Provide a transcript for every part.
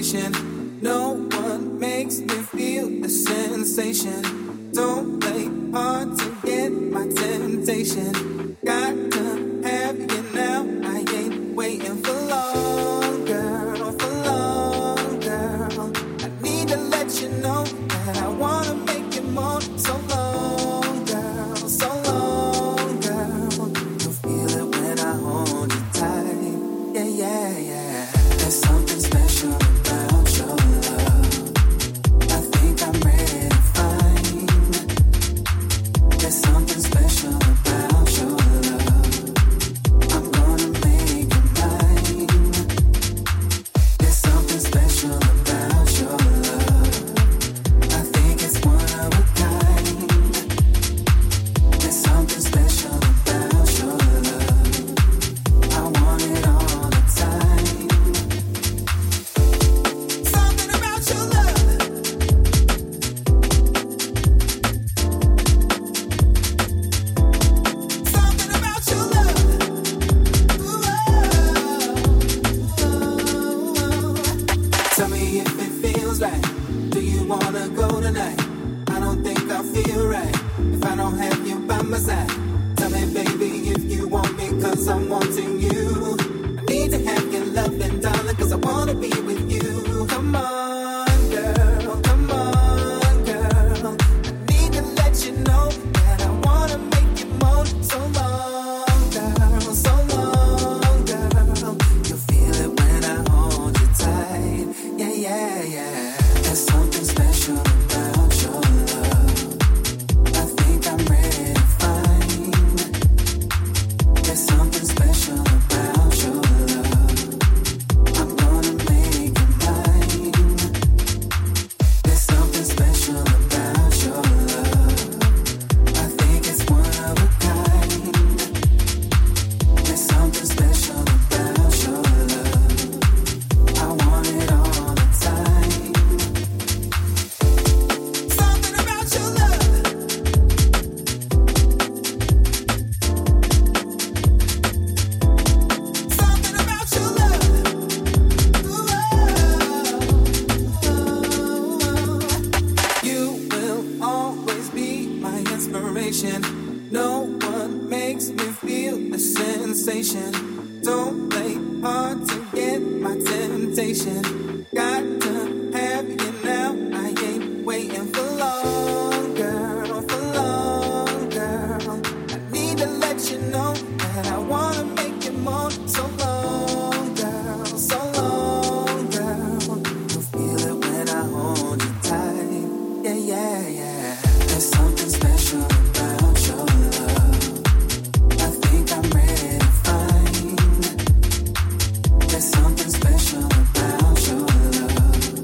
salvation. No one makes me feel the sensation. Don't play hard to get my temptation. Got to have you now. I ain't waiting for long, girl, for long, girl. I need to let you know that I want to make it more. So long, girl, so long, girl. You'll feel it when I hold you tight. Yeah, yeah, yeah. There's something special about your love. I think I'm ready to find. There's something special about your love. I'm gonna make it mine. There's something special about your love. I think it's one of a kind. There's something special about your love. I want it all the time. There's something special about your love.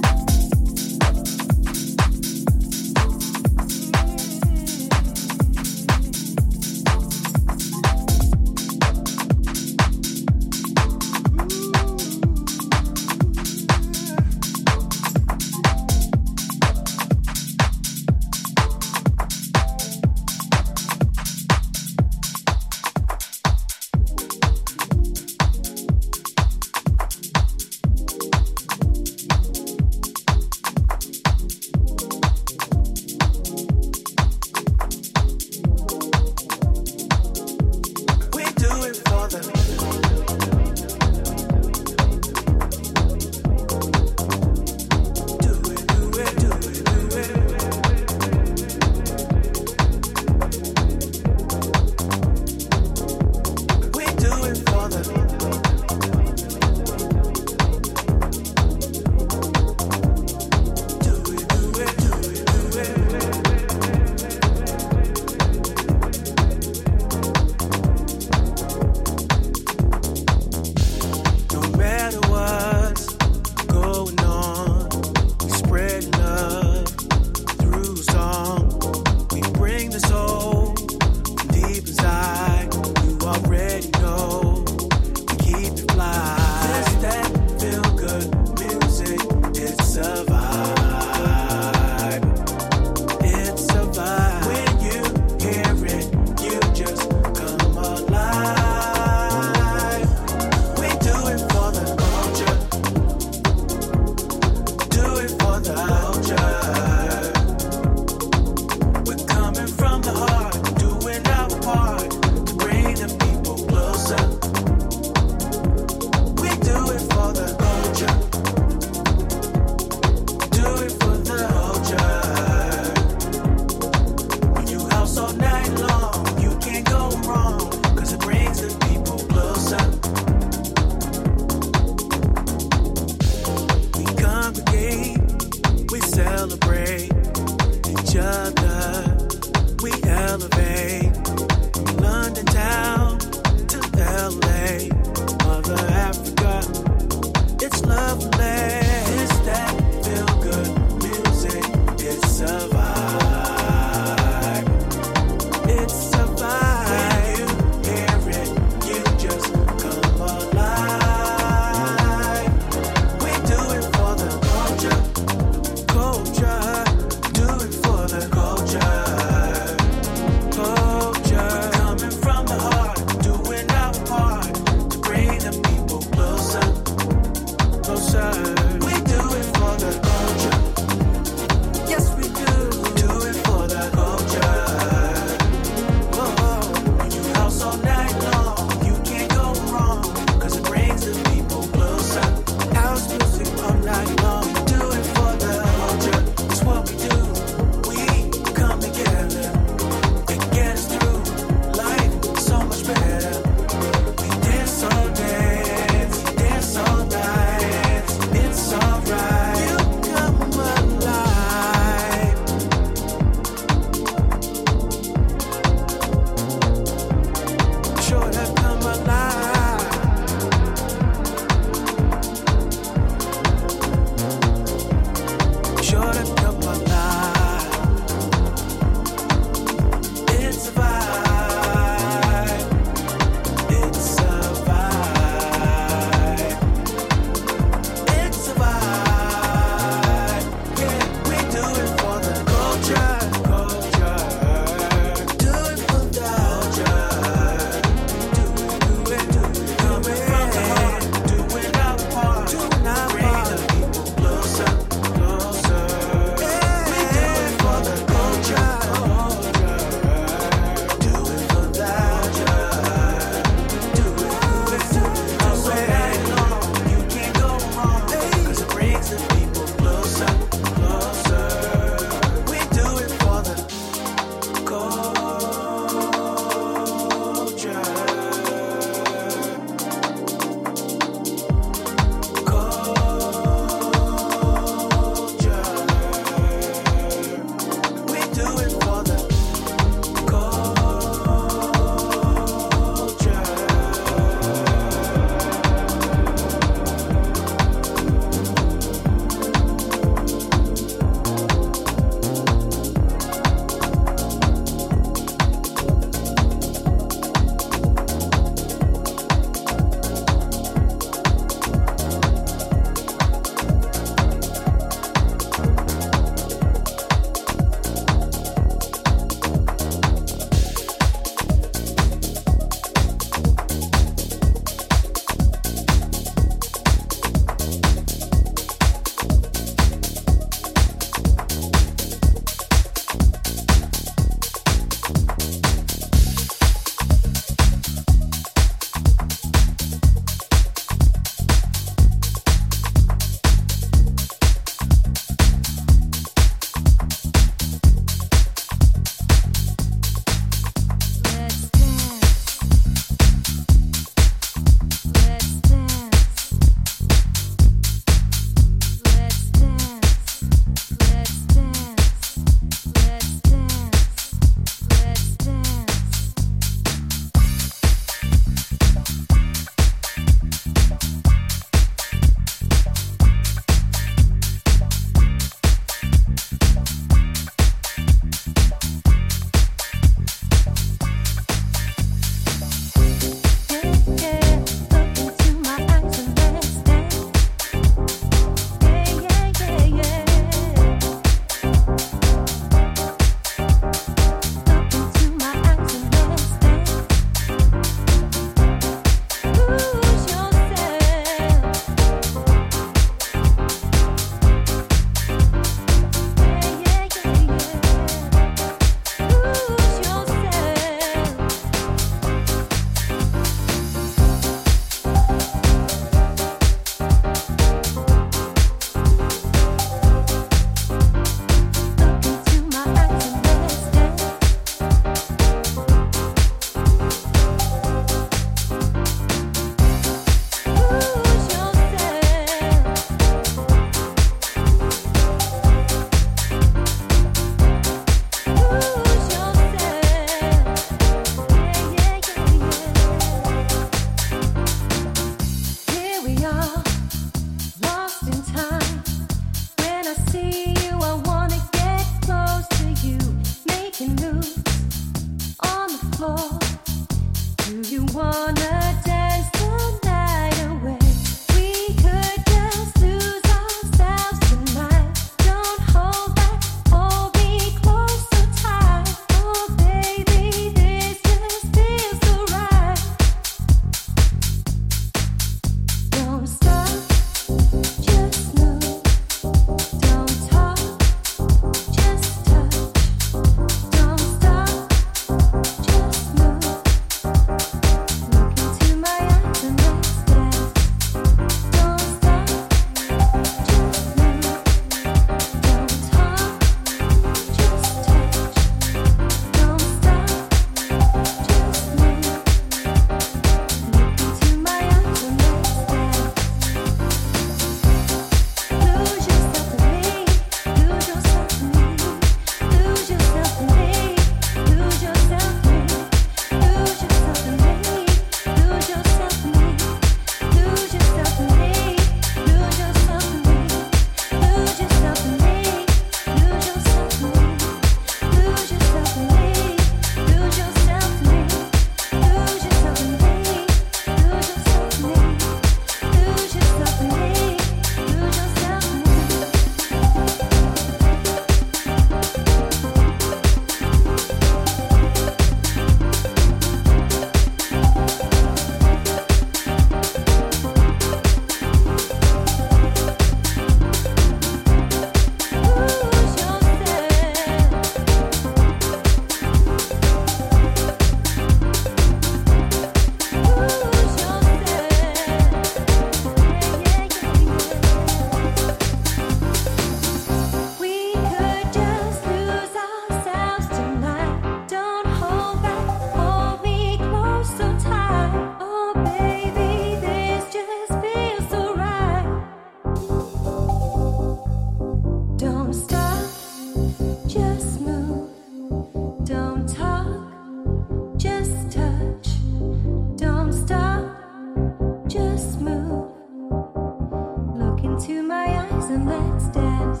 some wet steps.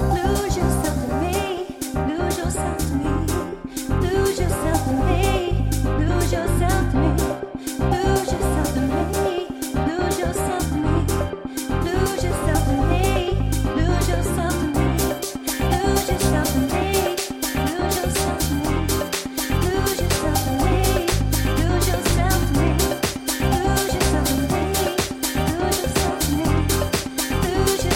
Lose yourself in me, lose yourself to me, lose yourself in me, lose yourself to me, lose yourself in me, lose yourself to me, lose yourself in me, lose yourself to me, lose yourself in me, lose yourself to me, lose yourself in me, lose yourself to me. Lose yourself in me, lose yourself in me, lose yourself.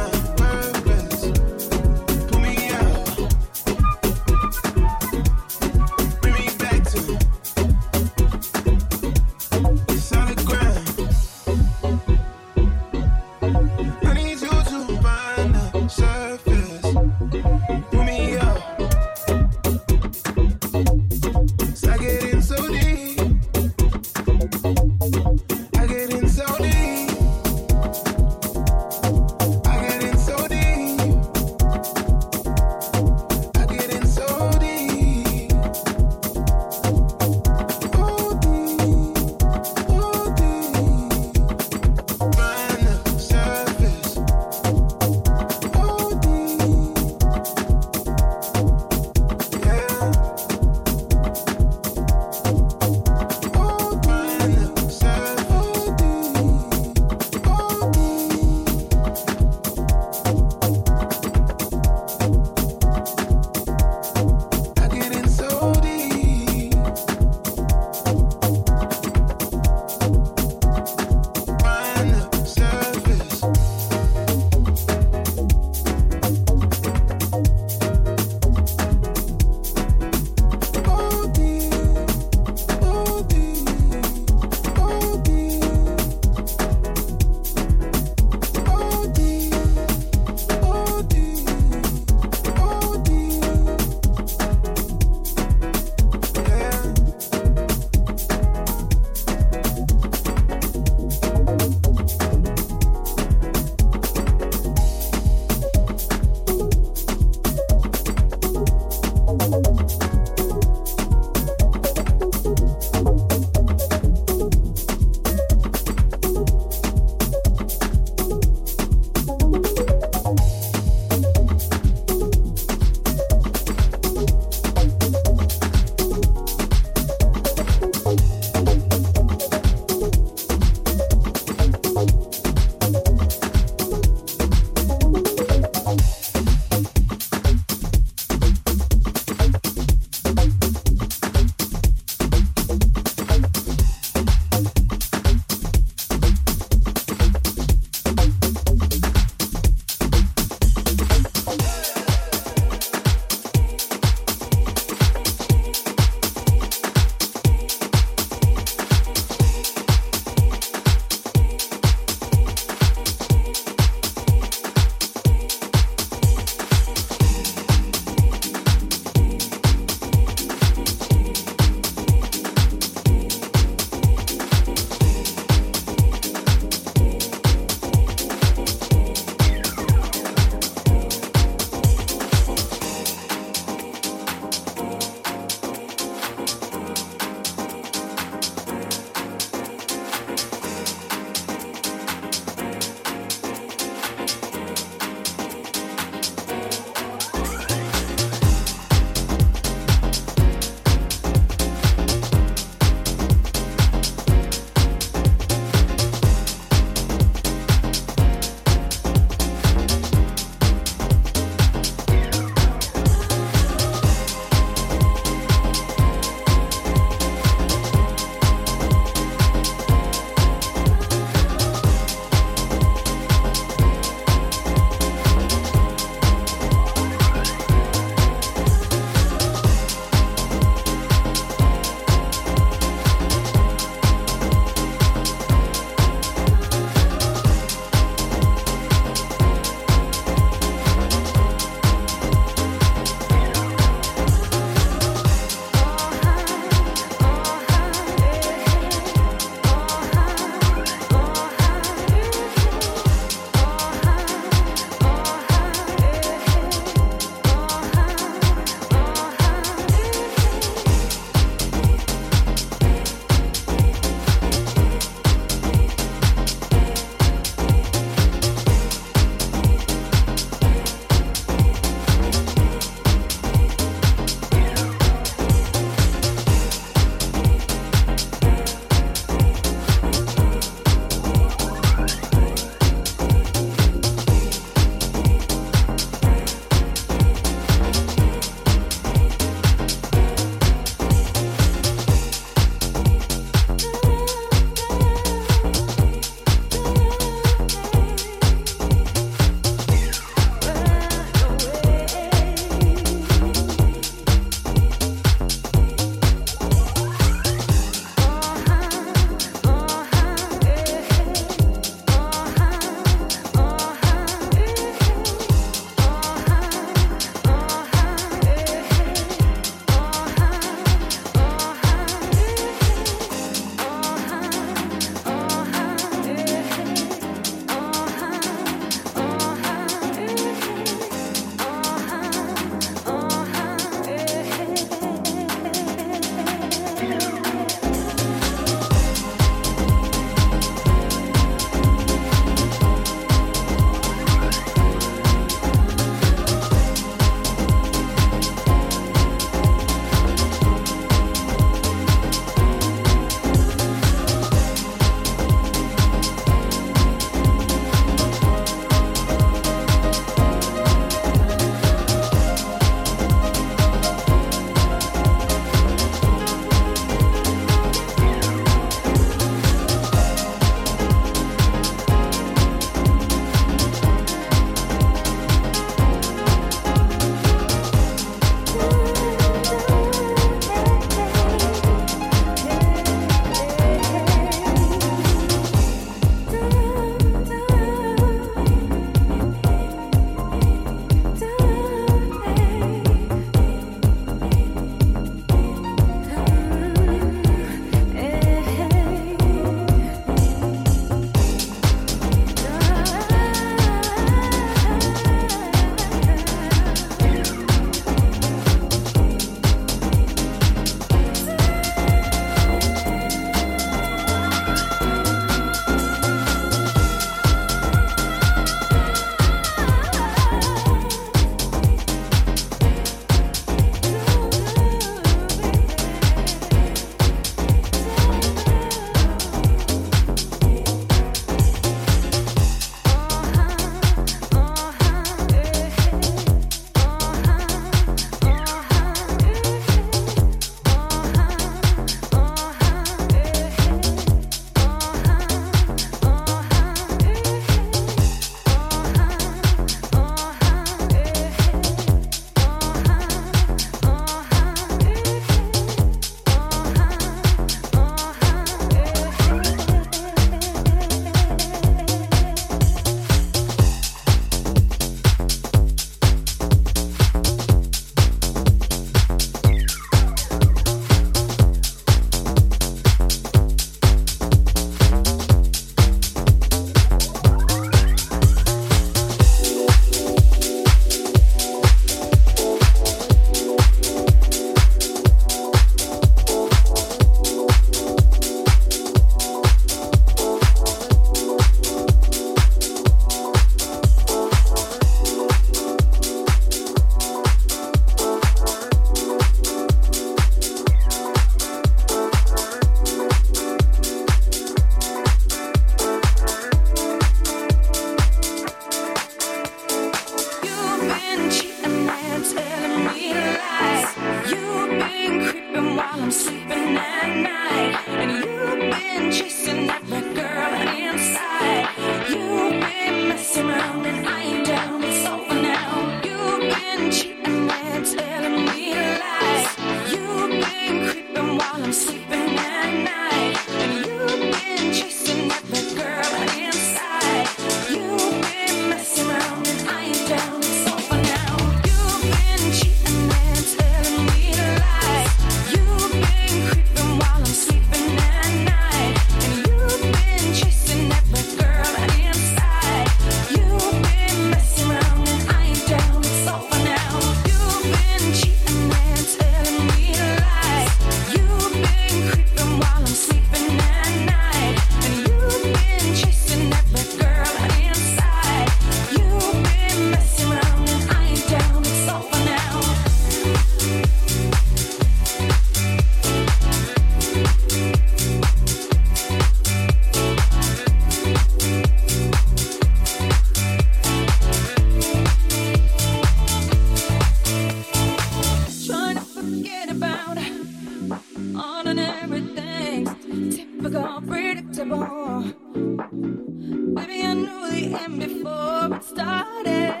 and before it started,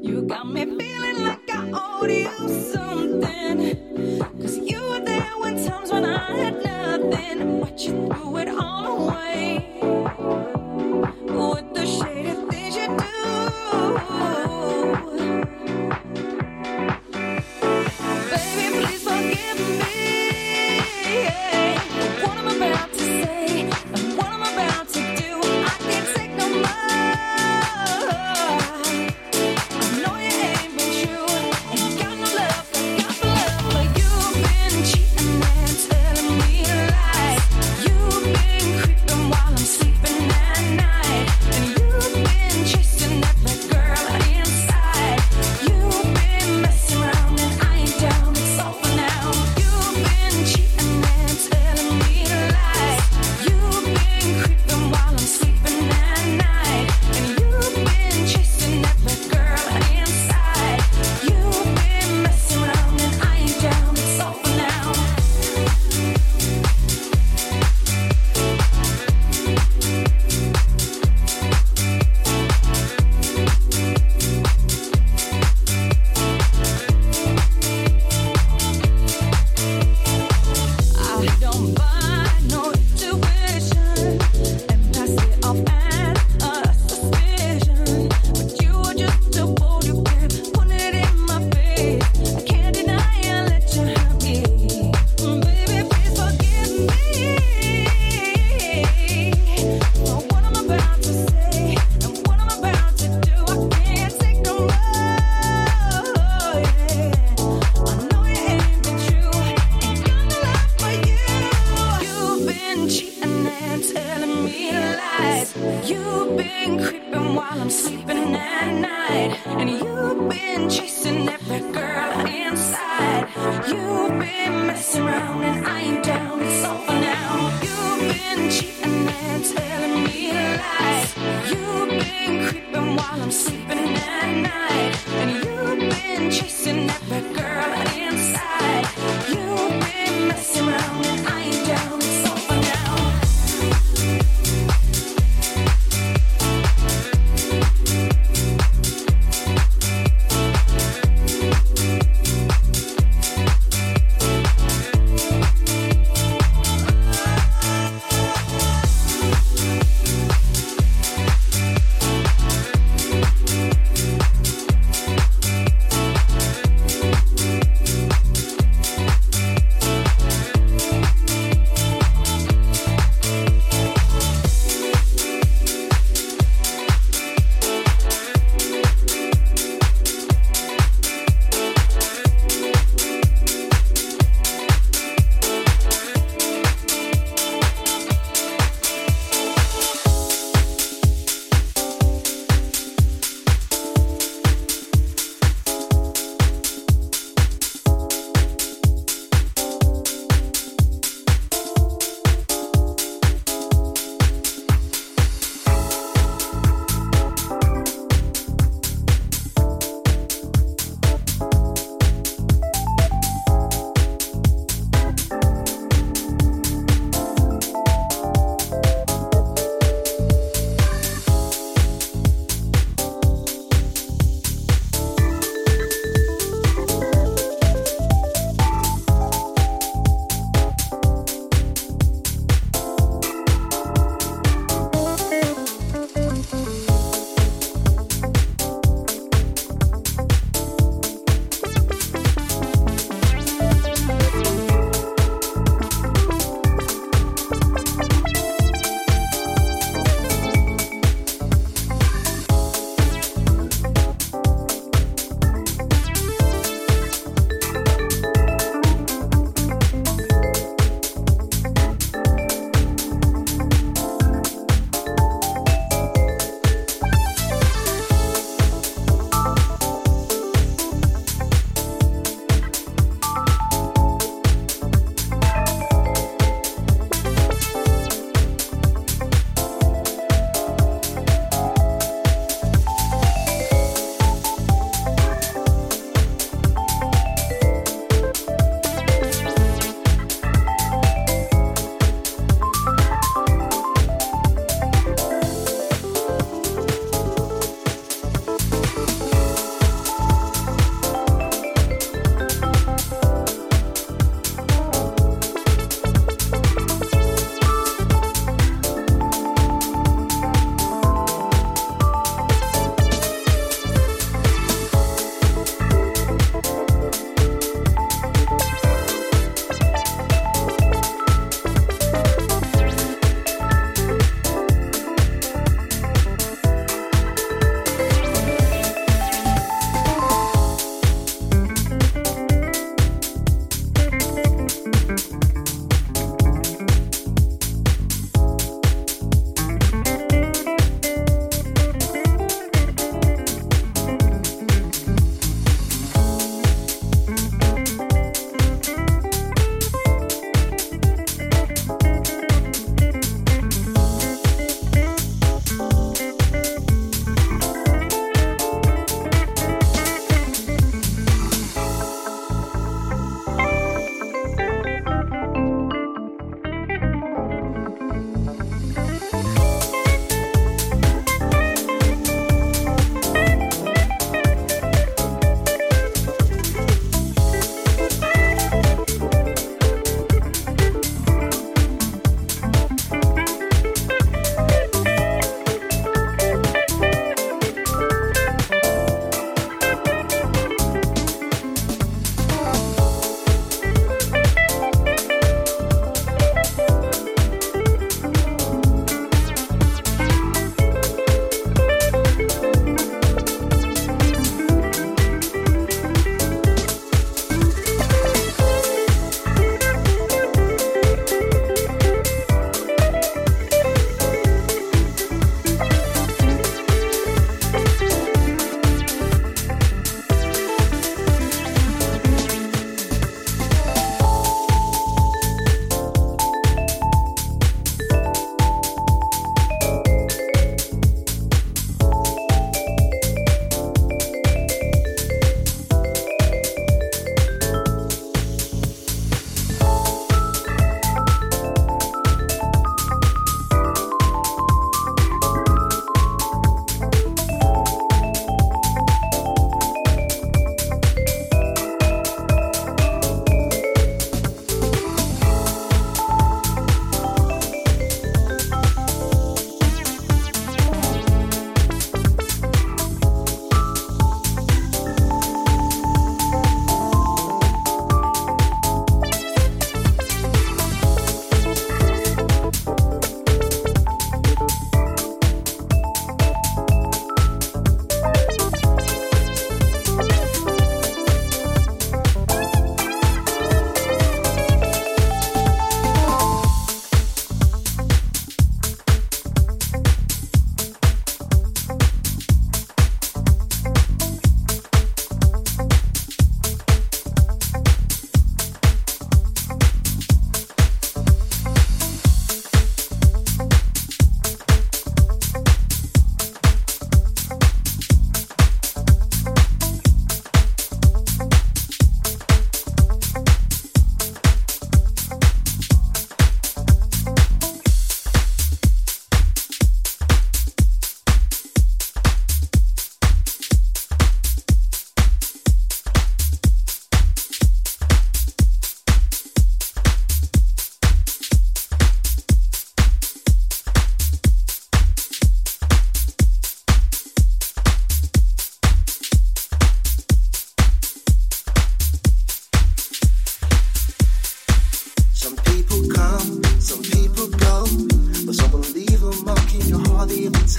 you got me feeling like I owed you something. Cause you were there when times when I had nothing, but you threw it all away. With the shady things you do, baby, please forgive me. What am I about to say? You've been creeping while I'm sleeping at night, and you've been chasing every girl inside. You've been messing around and I ain't down, it's over now. You've been cheating and telling me lies. You've been creeping while I'm sleeping at night, and you've been chasing every girl inside. You've been messing around and I ain't down, it's over now.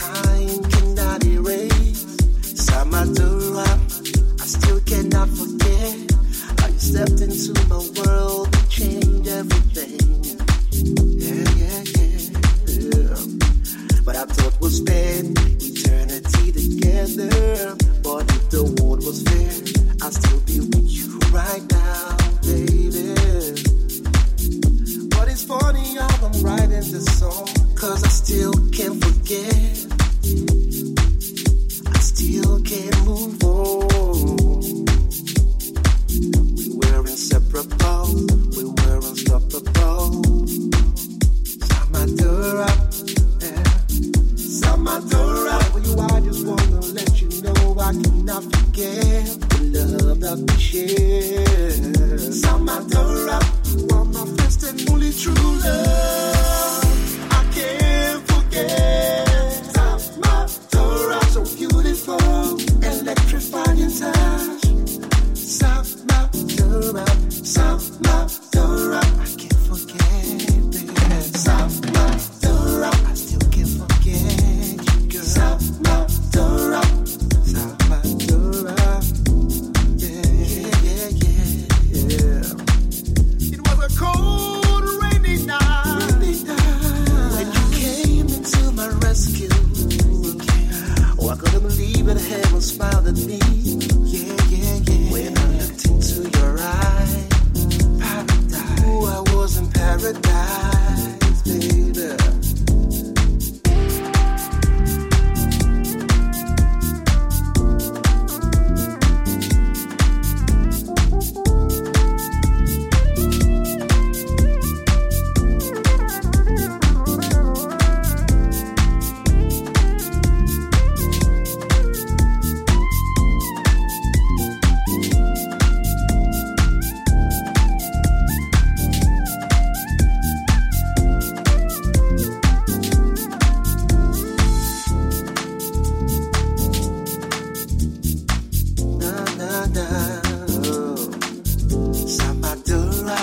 time cannot erase. Some I do up, I still cannot forget how you stepped into my world to change everything. Yeah. But I thought we'll spend eternity together. But if the world was fair, I'd still be with you right now, baby. But it's funny how I'm writing this song, 'cause I still can't forget, I still can't move on. We were inseparable, we were unstoppable. Samadura, yeah. Samadura, well, you, I just wanna let you know I cannot forget the love that we share. Samadura, you are my first and only true love. I can't forget. Samadora, so beautiful, electrifying touch. Samadora, Samadora, I can't forget it. Samadora, I still can't forget you, girl. Samadora, Samadora. Cold rainy night, when you came into my rescue. Oh, I couldn't believe it. Heaven smiled at me. Yeah. When I looked into your eyes, paradise. Oh, I was in paradise, baby. Samadora,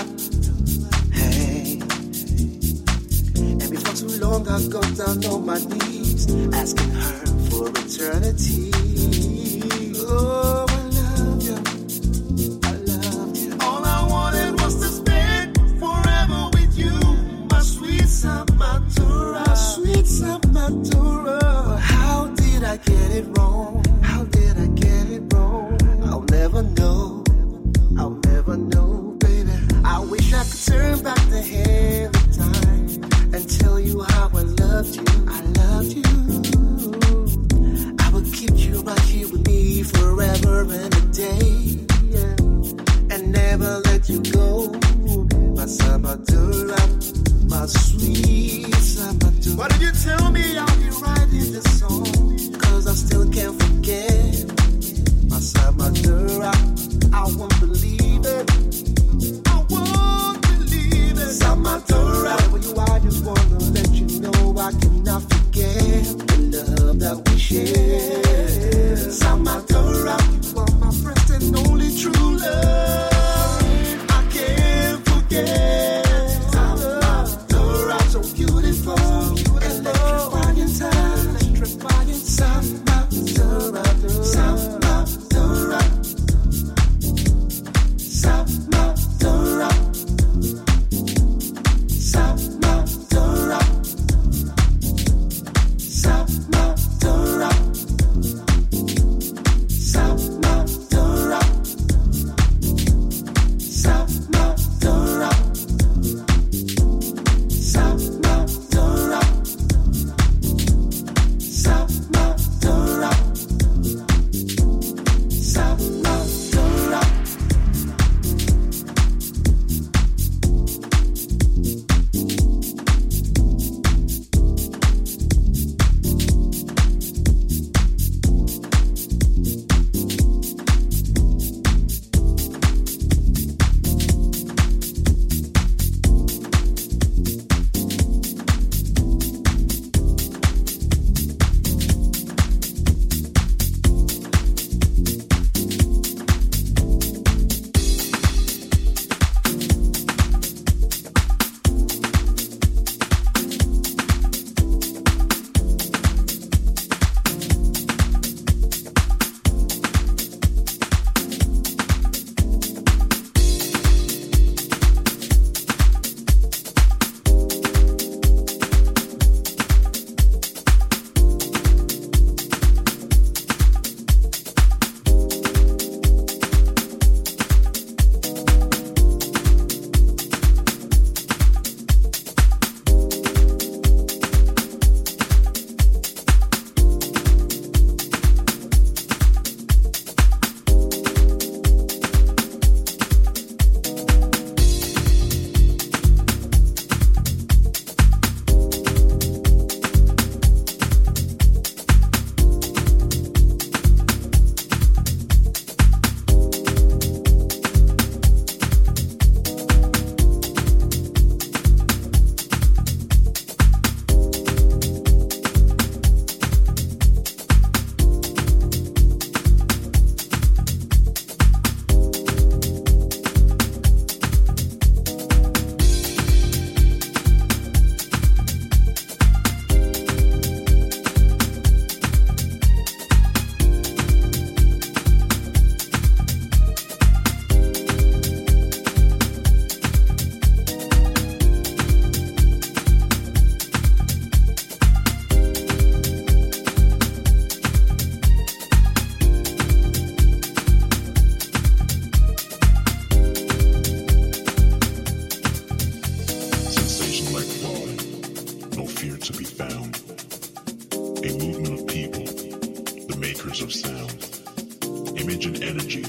makers of sound, image and energy,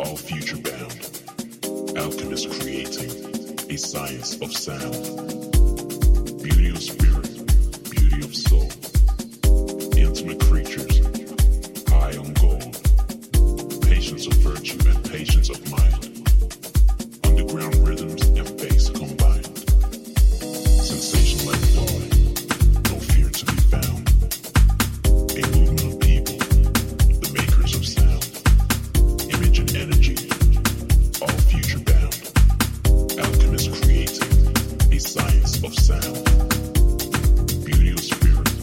all future bound, alchemists creating a science of sound, beauty of spirit, beauty of soul, intimate creatures, eye on gold, patience of virtue and patience of mind, underground rhythms and bass combined, sensation like thought. Science of sound, beauty of spirit.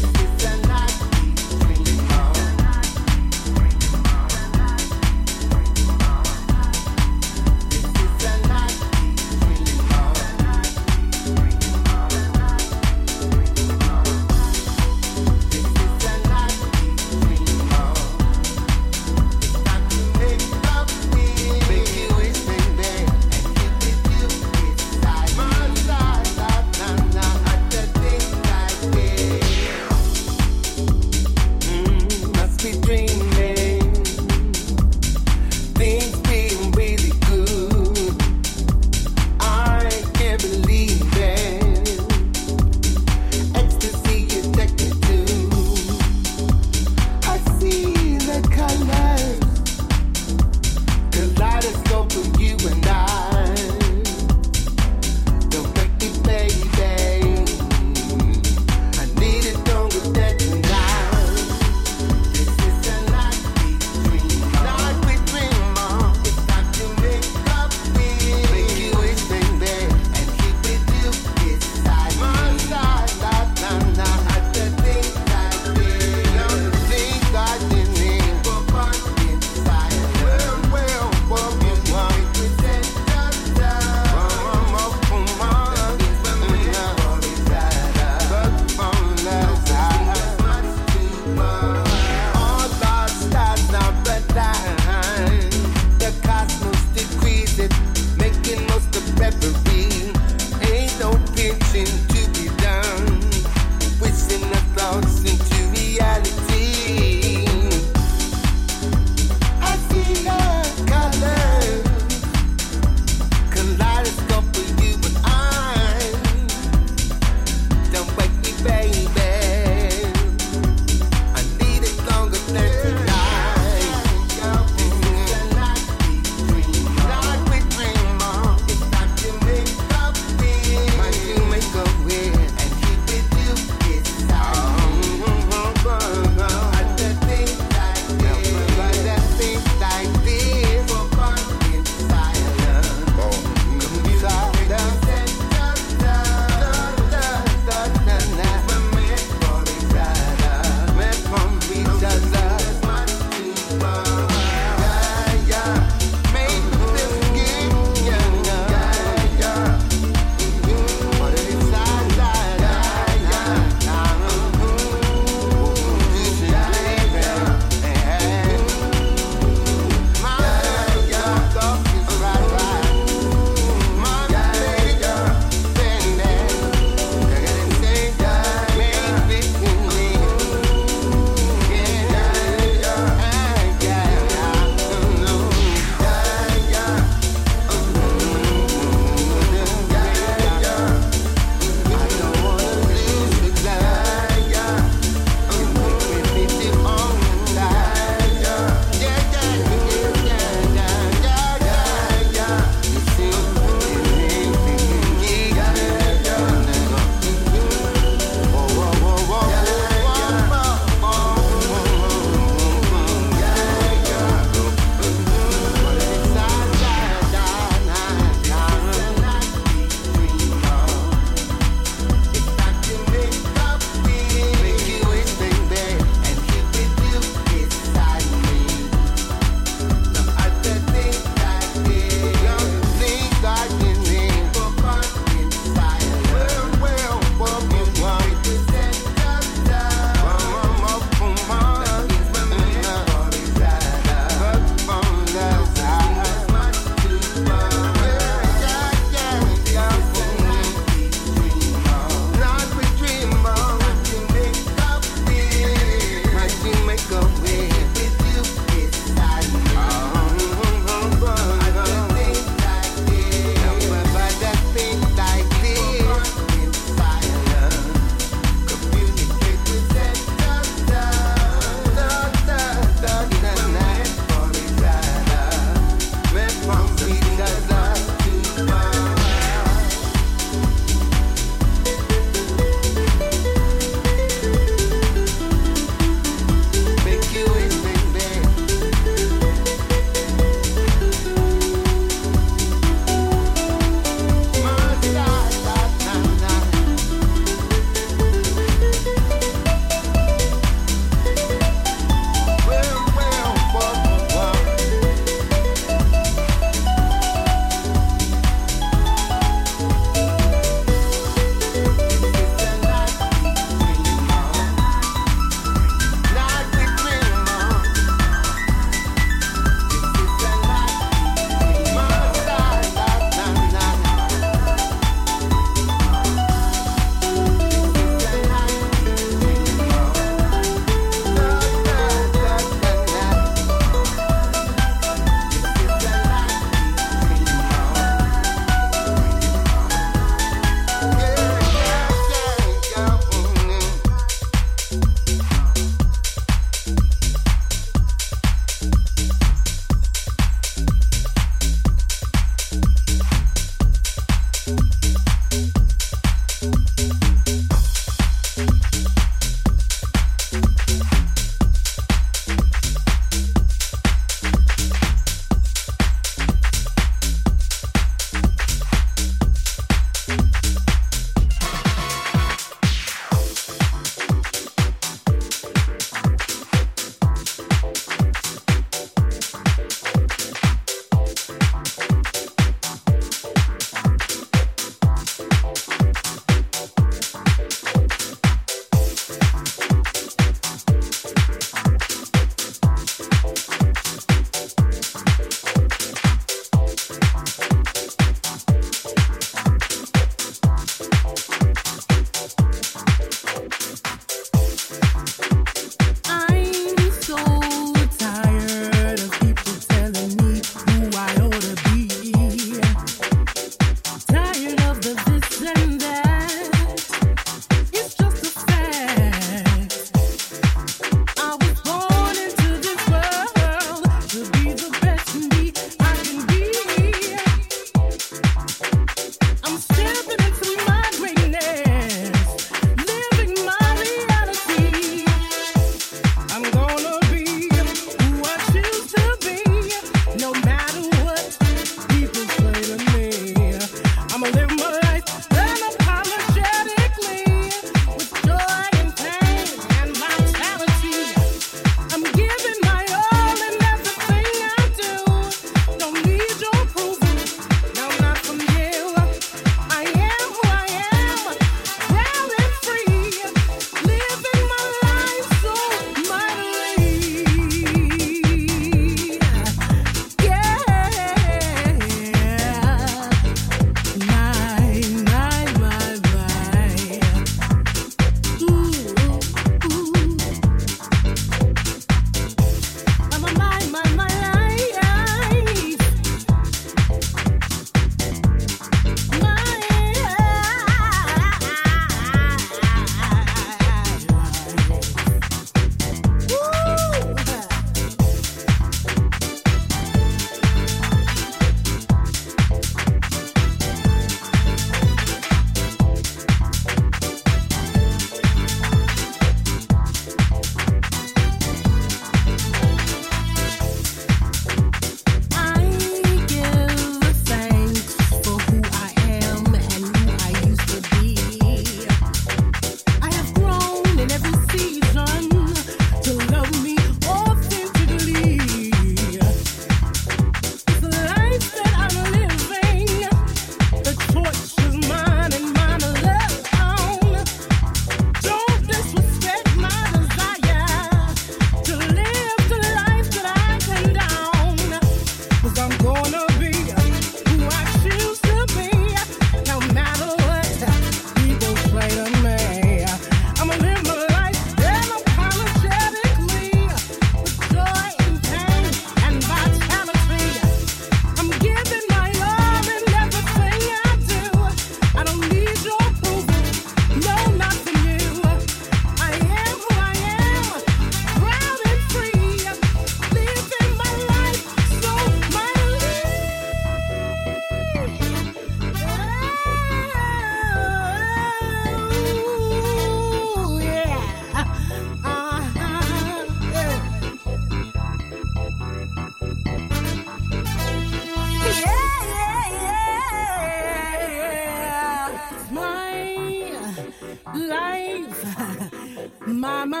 my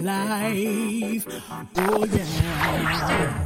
life. Oh yeah.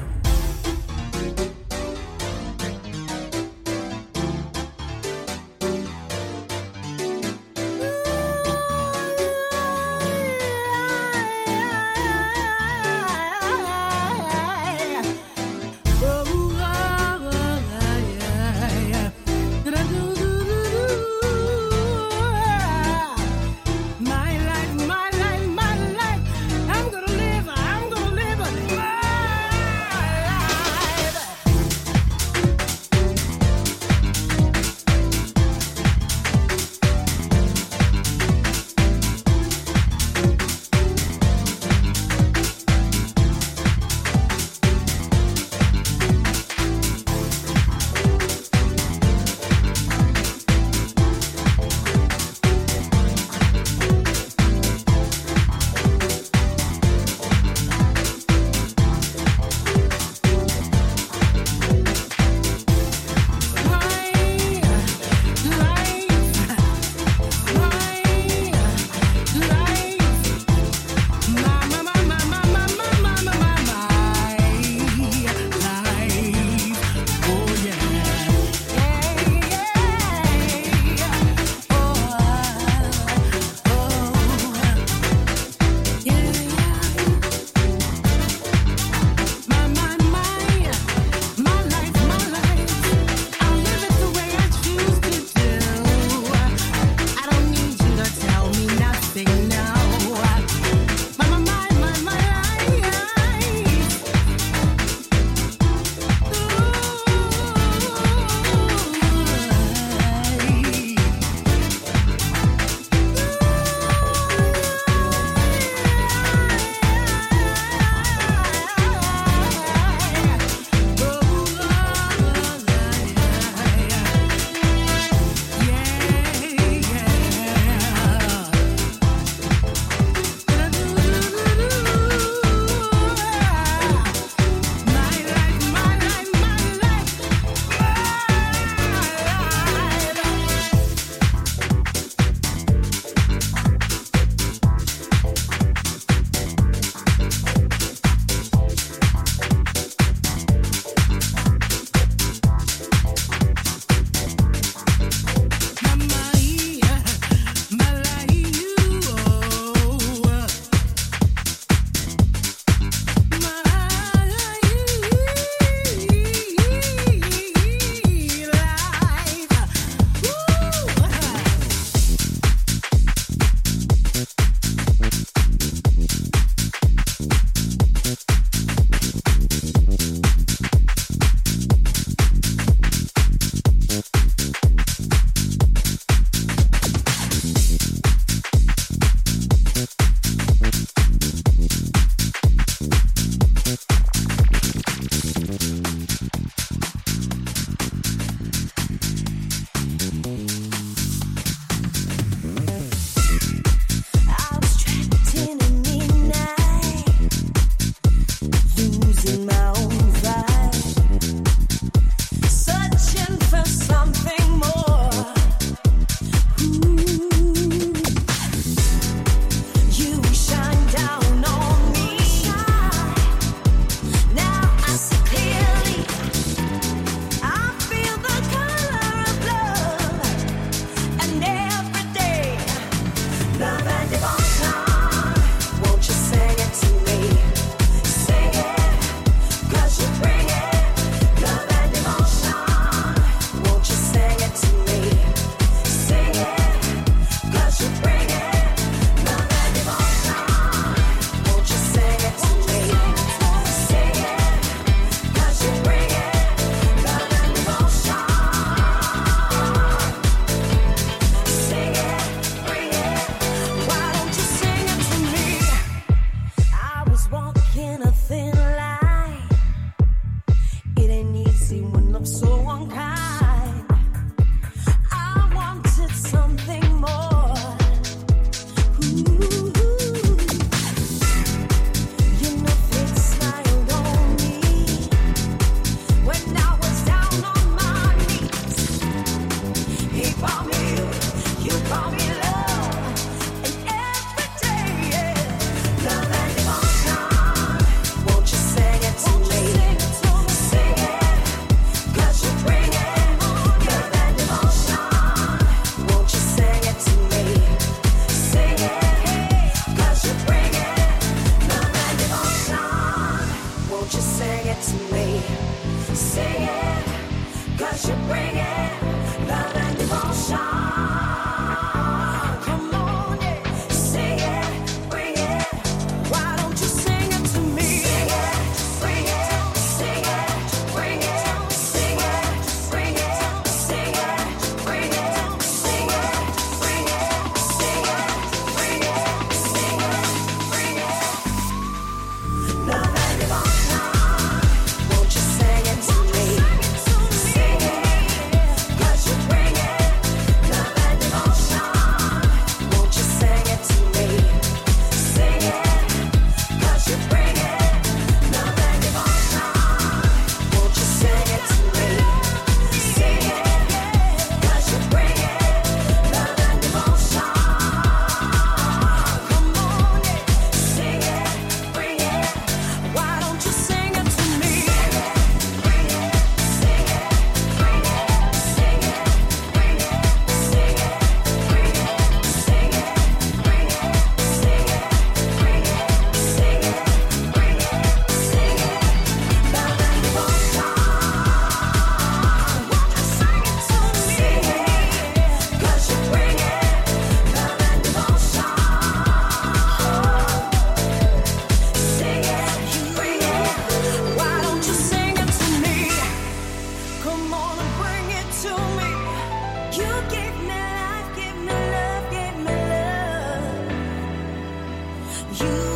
You